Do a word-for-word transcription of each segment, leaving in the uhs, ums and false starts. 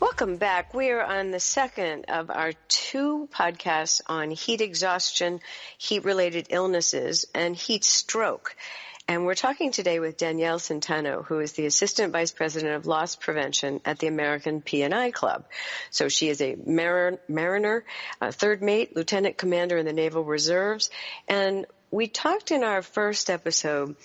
Welcome back. We are on the second of our two podcasts on heat exhaustion, heat-related illnesses, and heat stroke. And we're talking today with Danielle Centeno, who is the Assistant Vice President of Loss Prevention at the American P and I Club. So she is a mar- mariner, a third mate, lieutenant commander in the Naval Reserves. And we talked in our first episode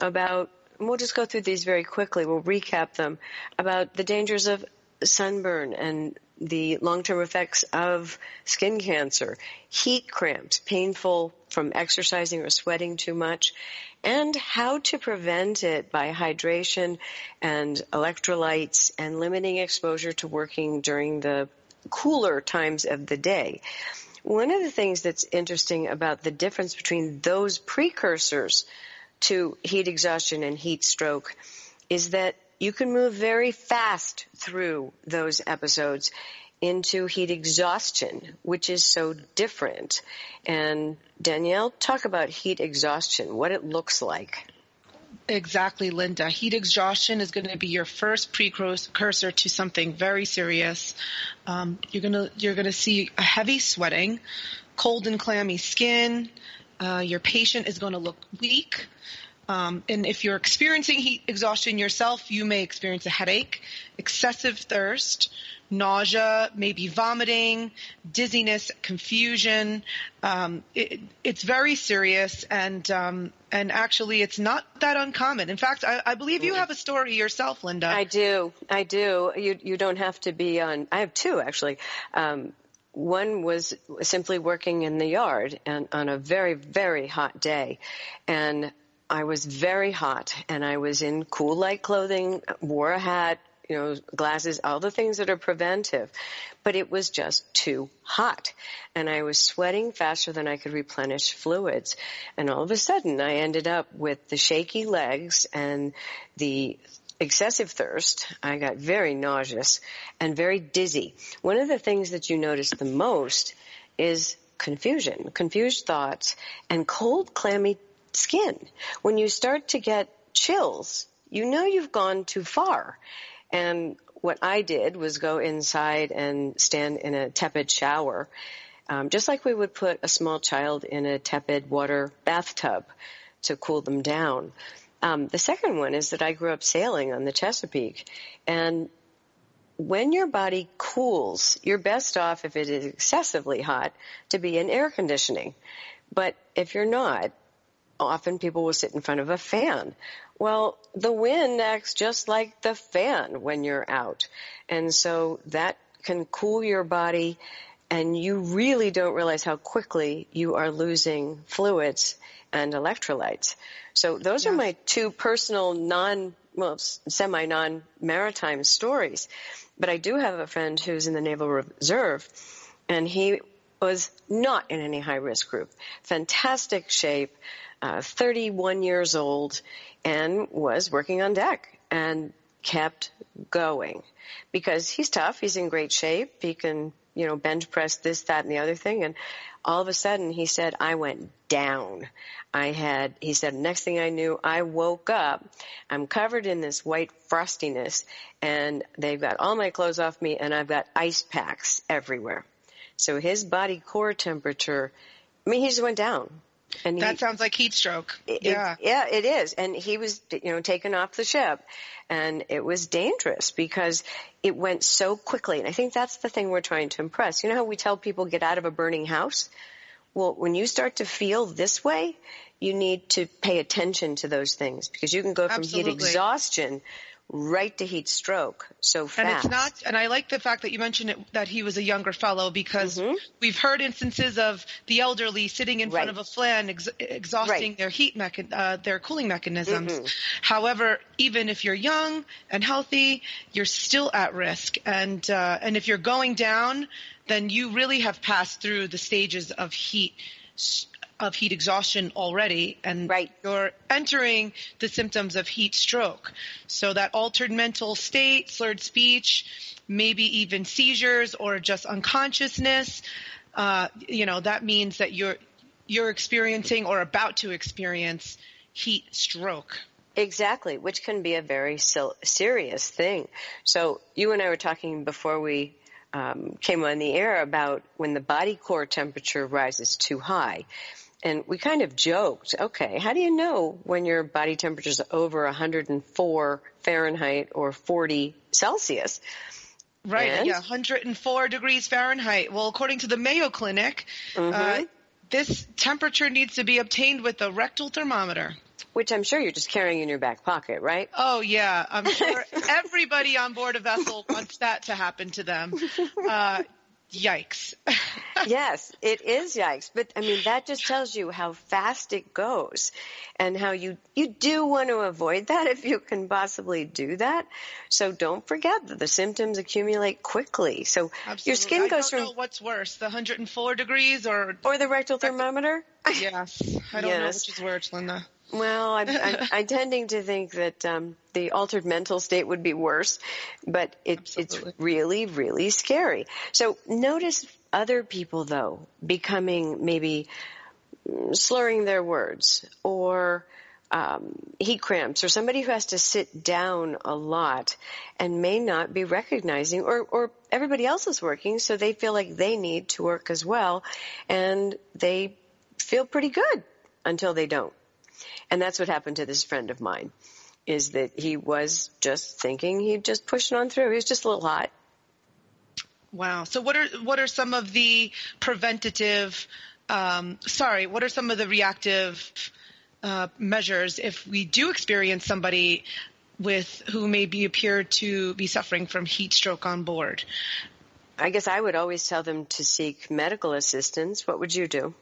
about, and we'll just go through these very quickly, we'll recap them, about the dangers of sunburn and the long-term effects of skin cancer, heat cramps, painful from exercising or sweating too much, and how to prevent it by hydration and electrolytes and limiting exposure to working during the cooler times of the day. One of the things that's interesting about the difference between those precursors to heat exhaustion and heat stroke is that you can move very fast through those episodes into heat exhaustion, which is so different. And Danielle, talk about heat exhaustion, what it looks like. Exactly, Linda. Heat exhaustion is going to be your first precursor to something very serious. Um, you're going to you're going to see a heavy sweating, cold and clammy skin. Uh, your patient is going to look weak. Um, and if you're experiencing heat exhaustion yourself, you may experience a headache, excessive thirst, nausea, maybe vomiting, dizziness, confusion. Um, it, it's very serious, and um, and actually it's not that uncommon. In fact, I, I believe you have a story yourself, Linda. I do. I do. You, you don't have to be on – I have two, actually. Um, one was simply working in the yard and on a very, very hot day, and – I was very hot, and I was in cool, light clothing, wore a hat, you know, glasses, all the things that are preventive. But it was just too hot, and I was sweating faster than I could replenish fluids. And all of a sudden, I ended up with the shaky legs and the excessive thirst. I got very nauseous and very dizzy. One of the things that you notice the most is confusion, confused thoughts, and cold, clammy skin. When you start to get chills, you know you've gone too far. And what I did was go inside and stand in a tepid shower, um, just like we would put a small child in a tepid water bathtub to cool them down. Um, the second one is that I grew up sailing on the Chesapeake. And when your body cools, you're best off, if it is excessively hot, to be in air conditioning. But if you're not, often people will sit in front of a fan. Well, the wind acts just like the fan when you're out. And so that can cool your body, and you really don't realize how quickly you are losing fluids and electrolytes. So those yes. are my two personal non, well, semi-non-maritime stories. But I do have a friend who's in the Naval Reserve, and he was not in any high-risk group. Fantastic shape, uh, thirty-one years old, and was working on deck and kept going because he's tough. He's in great shape. He can, you know, bench press this, that, and the other thing. And all of a sudden, he said, I went down. I had, he said, next thing I knew, I woke up. I'm covered in this white frostiness, and they've got all my clothes off me, and I've got ice packs everywhere. So his body core temperature, I mean, he just went down. And that he, sounds like heat stroke. It, yeah. It, yeah, it is. And he was, you know, taken off the ship, and it was dangerous because it went so quickly. And I think that's the thing we're trying to impress. You know how we tell people get out of a burning house? Well, when you start to feel this way, you need to pay attention to those things because you can go from Absolutely. Heat exhaustion right to heat stroke so fast. And it's not, and I like the fact that you mentioned it, that he was a younger fellow, because mm-hmm. we've heard instances of the elderly sitting in right. front of a flan, ex- exhausting right. their heat, mecha- uh, their cooling mechanisms. Mm-hmm. However, even if you're young and healthy, you're still at risk. And, uh, and if you're going down, then you really have passed through the stages of heat of heat exhaustion already, and right. you're entering the symptoms of heat stroke. So that altered mental state, slurred speech, maybe even seizures or just unconsciousness, uh, you know, that means that you're you're experiencing or about to experience heat stroke. Exactly, which can be a very serious thing. So you and I were talking before we um, came on the air about when the body core temperature rises too high. And we kind of joked, okay, how do you know when your body temperature is over one hundred four Fahrenheit or forty Celsius? Right, and? yeah, one hundred four degrees Fahrenheit. Well, according to the Mayo Clinic, mm-hmm. uh, this temperature needs to be obtained with a rectal thermometer. Which I'm sure you're just carrying in your back pocket, right? Oh, yeah. I'm sure everybody on board a vessel wants that to happen to them. Uh Yikes. Yes, it is yikes. But, I mean, that just tells you how fast it goes and how you, you do want to avoid that if you can possibly do that. So don't forget that the symptoms accumulate quickly. So Absolutely. your skin goes from – I don't know what's worse, the one hundred four degrees or – Or the rectal thermometer? Yes. I don't yes. know which is worse, Linda. Well, I'm, I'm, I'm tending to think that um, the altered mental state would be worse, but it, it's really, really scary. So notice other people, though, becoming maybe slurring their words or um, heat cramps, or somebody who has to sit down a lot and may not be recognizing, or, or everybody else is working, so they feel like they need to work as well, and they feel pretty good until they don't. And that's what happened to this friend of mine, is that he was just thinking he'd just push it on through. He was just a little hot. Wow. So what are what are some of the preventative um, – sorry, what are some of the reactive uh, measures if we do experience somebody with who may be appear to be suffering from heat stroke on board? I guess I would always tell them to seek medical assistance. What would you do?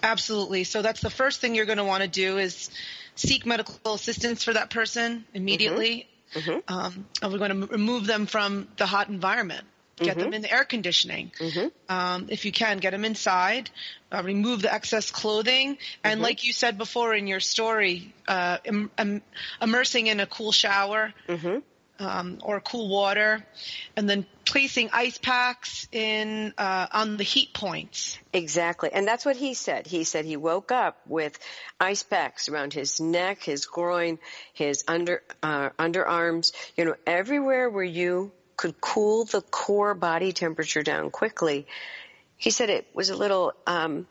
Absolutely. So that's the first thing you're going to want to do is seek medical assistance for that person immediately. Mm-hmm. Um, and we're going to remove them from the hot environment. Get mm-hmm. them in the air conditioning. Mm-hmm. Um, if you can, get them inside. Uh, remove the excess clothing. And mm-hmm. like you said before in your story, uh, im- im- immersing in a cool shower mm-hmm. um, or cool water, and then placing ice packs in uh, on the heat points. Exactly. And that's what he said. He said he woke up with ice packs around his neck, his groin, his under uh, underarms, you know, everywhere where you could cool the core body temperature down quickly. He said it was a little um,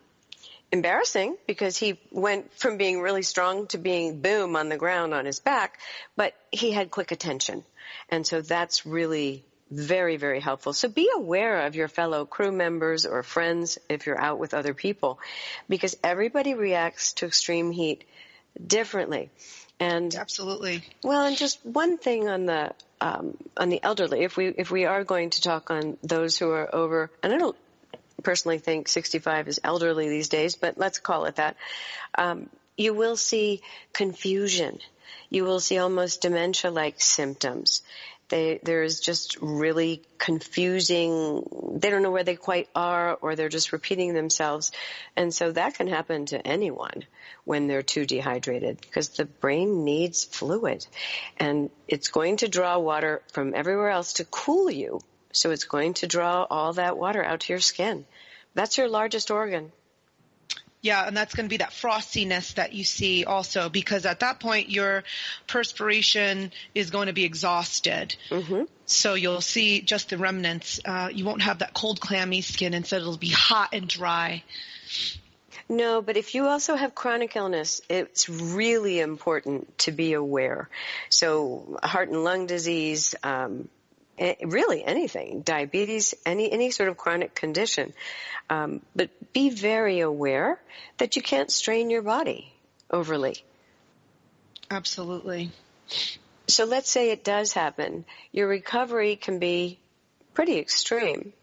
embarrassing because he went from being really strong to being boom on the ground on his back, but he had quick attention. And so that's really very, very helpful. So be aware of your fellow crew members or friends if you're out with other people, because everybody reacts to extreme heat differently. And absolutely. Well, and just one thing on the um, on the elderly, if we if we are going to talk on those who are over, and I don't personally think sixty-five is elderly these days, but let's call it that. Um, you will see confusion. You will see almost dementia-like symptoms. They, there is just really confusing, they don't know where they quite are, or they're just repeating themselves. And so that can happen to anyone when they're too dehydrated, because the brain needs fluid. And it's going to draw water from everywhere else to cool you. So it's going to draw all that water out to your skin. That's your largest organ. Yeah, and that's going to be that frostiness that you see also, because at that point your perspiration is going to be exhausted. Mm-hmm. So you'll see just the remnants. Uh, you won't have that cold, clammy skin. Instead, it'll be hot and dry. No, but if you also have chronic illness, it's really important to be aware. So heart and lung disease, um, really anything, diabetes, any any sort of chronic condition. Um, but be very aware that you can't strain your body overly. Absolutely. So let's say it does happen. Your recovery can be pretty extreme.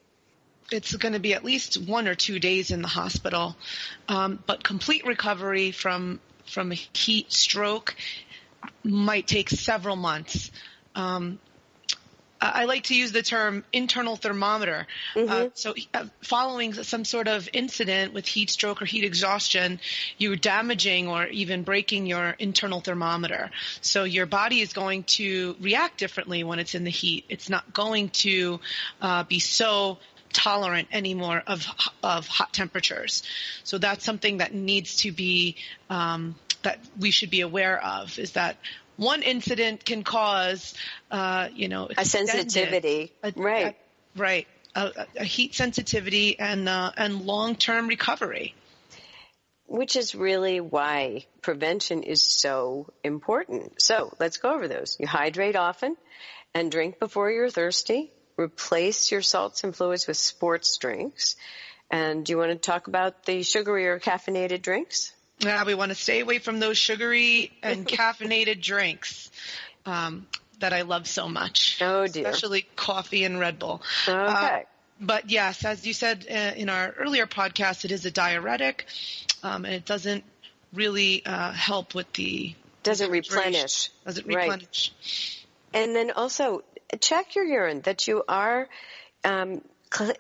It's going to be at least one or two days in the hospital, um, but complete recovery from from a heat stroke might take several months. Um, I like to use the term internal thermometer. Mm-hmm. Uh, so uh, following some sort of incident with heat stroke or heat exhaustion, you're damaging or even breaking your internal thermometer. So your body is going to react differently when it's in the heat. It's not going to uh, be so tolerant anymore of of hot temperatures. So that's something that needs to be um, that we should be aware of, is that one incident can cause, uh, you know, a sensitivity, a, right? A, right, a, a heat sensitivity and uh, and long-term recovery. Which is really why prevention is so important. So let's go over those. You hydrate often, and drink before you're thirsty. Replace your salts and fluids with sports drinks. And do you want to talk about the sugary or caffeinated drinks? Yeah, we want to stay away from those sugary and caffeinated drinks um, that I love so much. Oh, dear. Especially coffee and Red Bull. Okay. Uh, but, yes, as you said uh, in our earlier podcast, it is a diuretic, um, and it doesn't really uh, help with the – Doesn't replenish. Doesn't replenish. Right. And then also check your urine that you are um, –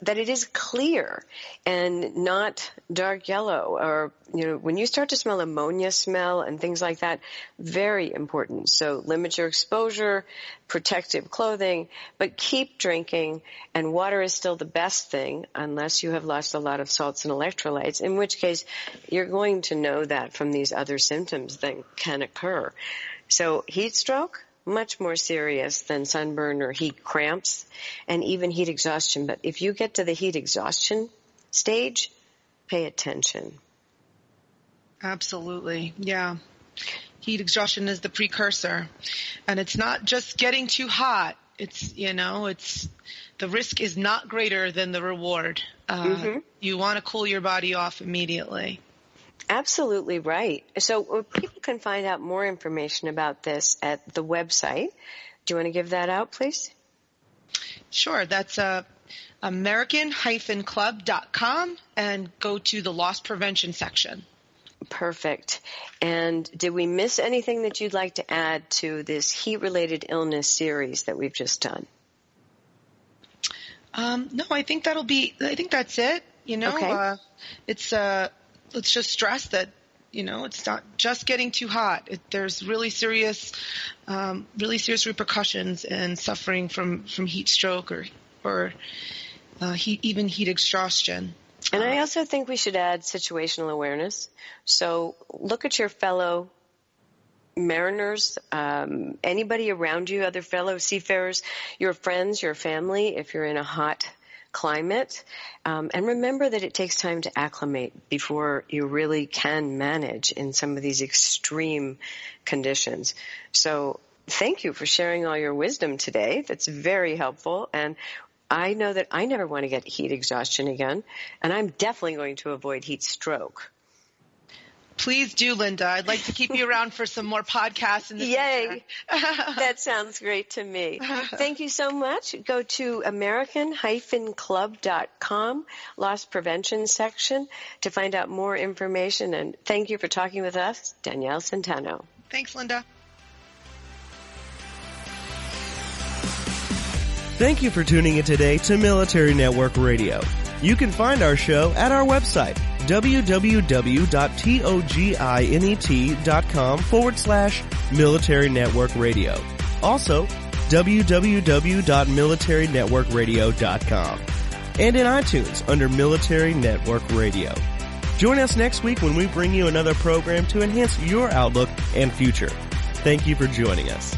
that it is clear and not dark yellow, or, you know, when you start to smell ammonia smell and things like that, very important. So limit your exposure, protective clothing, but keep drinking. And water is still the best thing unless you have lost a lot of salts and electrolytes, in which case you're going to know that from these other symptoms that can occur. So heat stroke, much more serious than sunburn or heat cramps and even heat exhaustion. But if you get to the heat exhaustion stage, pay attention. Absolutely. Yeah. Heat exhaustion is the precursor. And it's not just getting too hot. It's, you know, it's the risk is not greater than the reward. Uh, mm-hmm. You want to cool your body off immediately. Absolutely right. So people can find out more information about this at the website. Do you want to give that out, please? Sure. That's uh, American Club dot com, and go to the loss prevention section. Perfect. And did we miss anything that you'd like to add to this heat-related illness series that we've just done? Um, no, I think that'll be – I think that's it. You know, okay. uh, it's uh, – Let's just stress that, you know, it's not just getting too hot. It, there's really serious, um, really serious repercussions in suffering from, from heat stroke or or uh, heat, even heat exhaustion. And I also think we should add situational awareness. So look at your fellow mariners, um, anybody around you, other fellow seafarers, your friends, your family, if you're in a hot climate, um, and remember that it takes time to acclimate before you really can manage in some of these extreme conditions. So thank you for sharing all your wisdom today. That's very helpful, and I know that I never want to get heat exhaustion again, and I'm definitely going to avoid heat stroke. Please do, Linda. I'd like to keep you around for some more podcasts in the Yay. Future. That sounds great to me. Thank you so much. Go to American Club dot com, Loss Prevention section, to find out more information. And thank you for talking with us, Danielle Centeno. Thanks, Linda. Thank you for tuning in today to Military Network Radio. You can find our show at our website, www.toginet.com forward slash Military Network Radio. Also, www dot military network radio dot com. And in iTunes under Military Network Radio. Join us next week when we bring you another program to enhance your outlook and future. Thank you for joining us.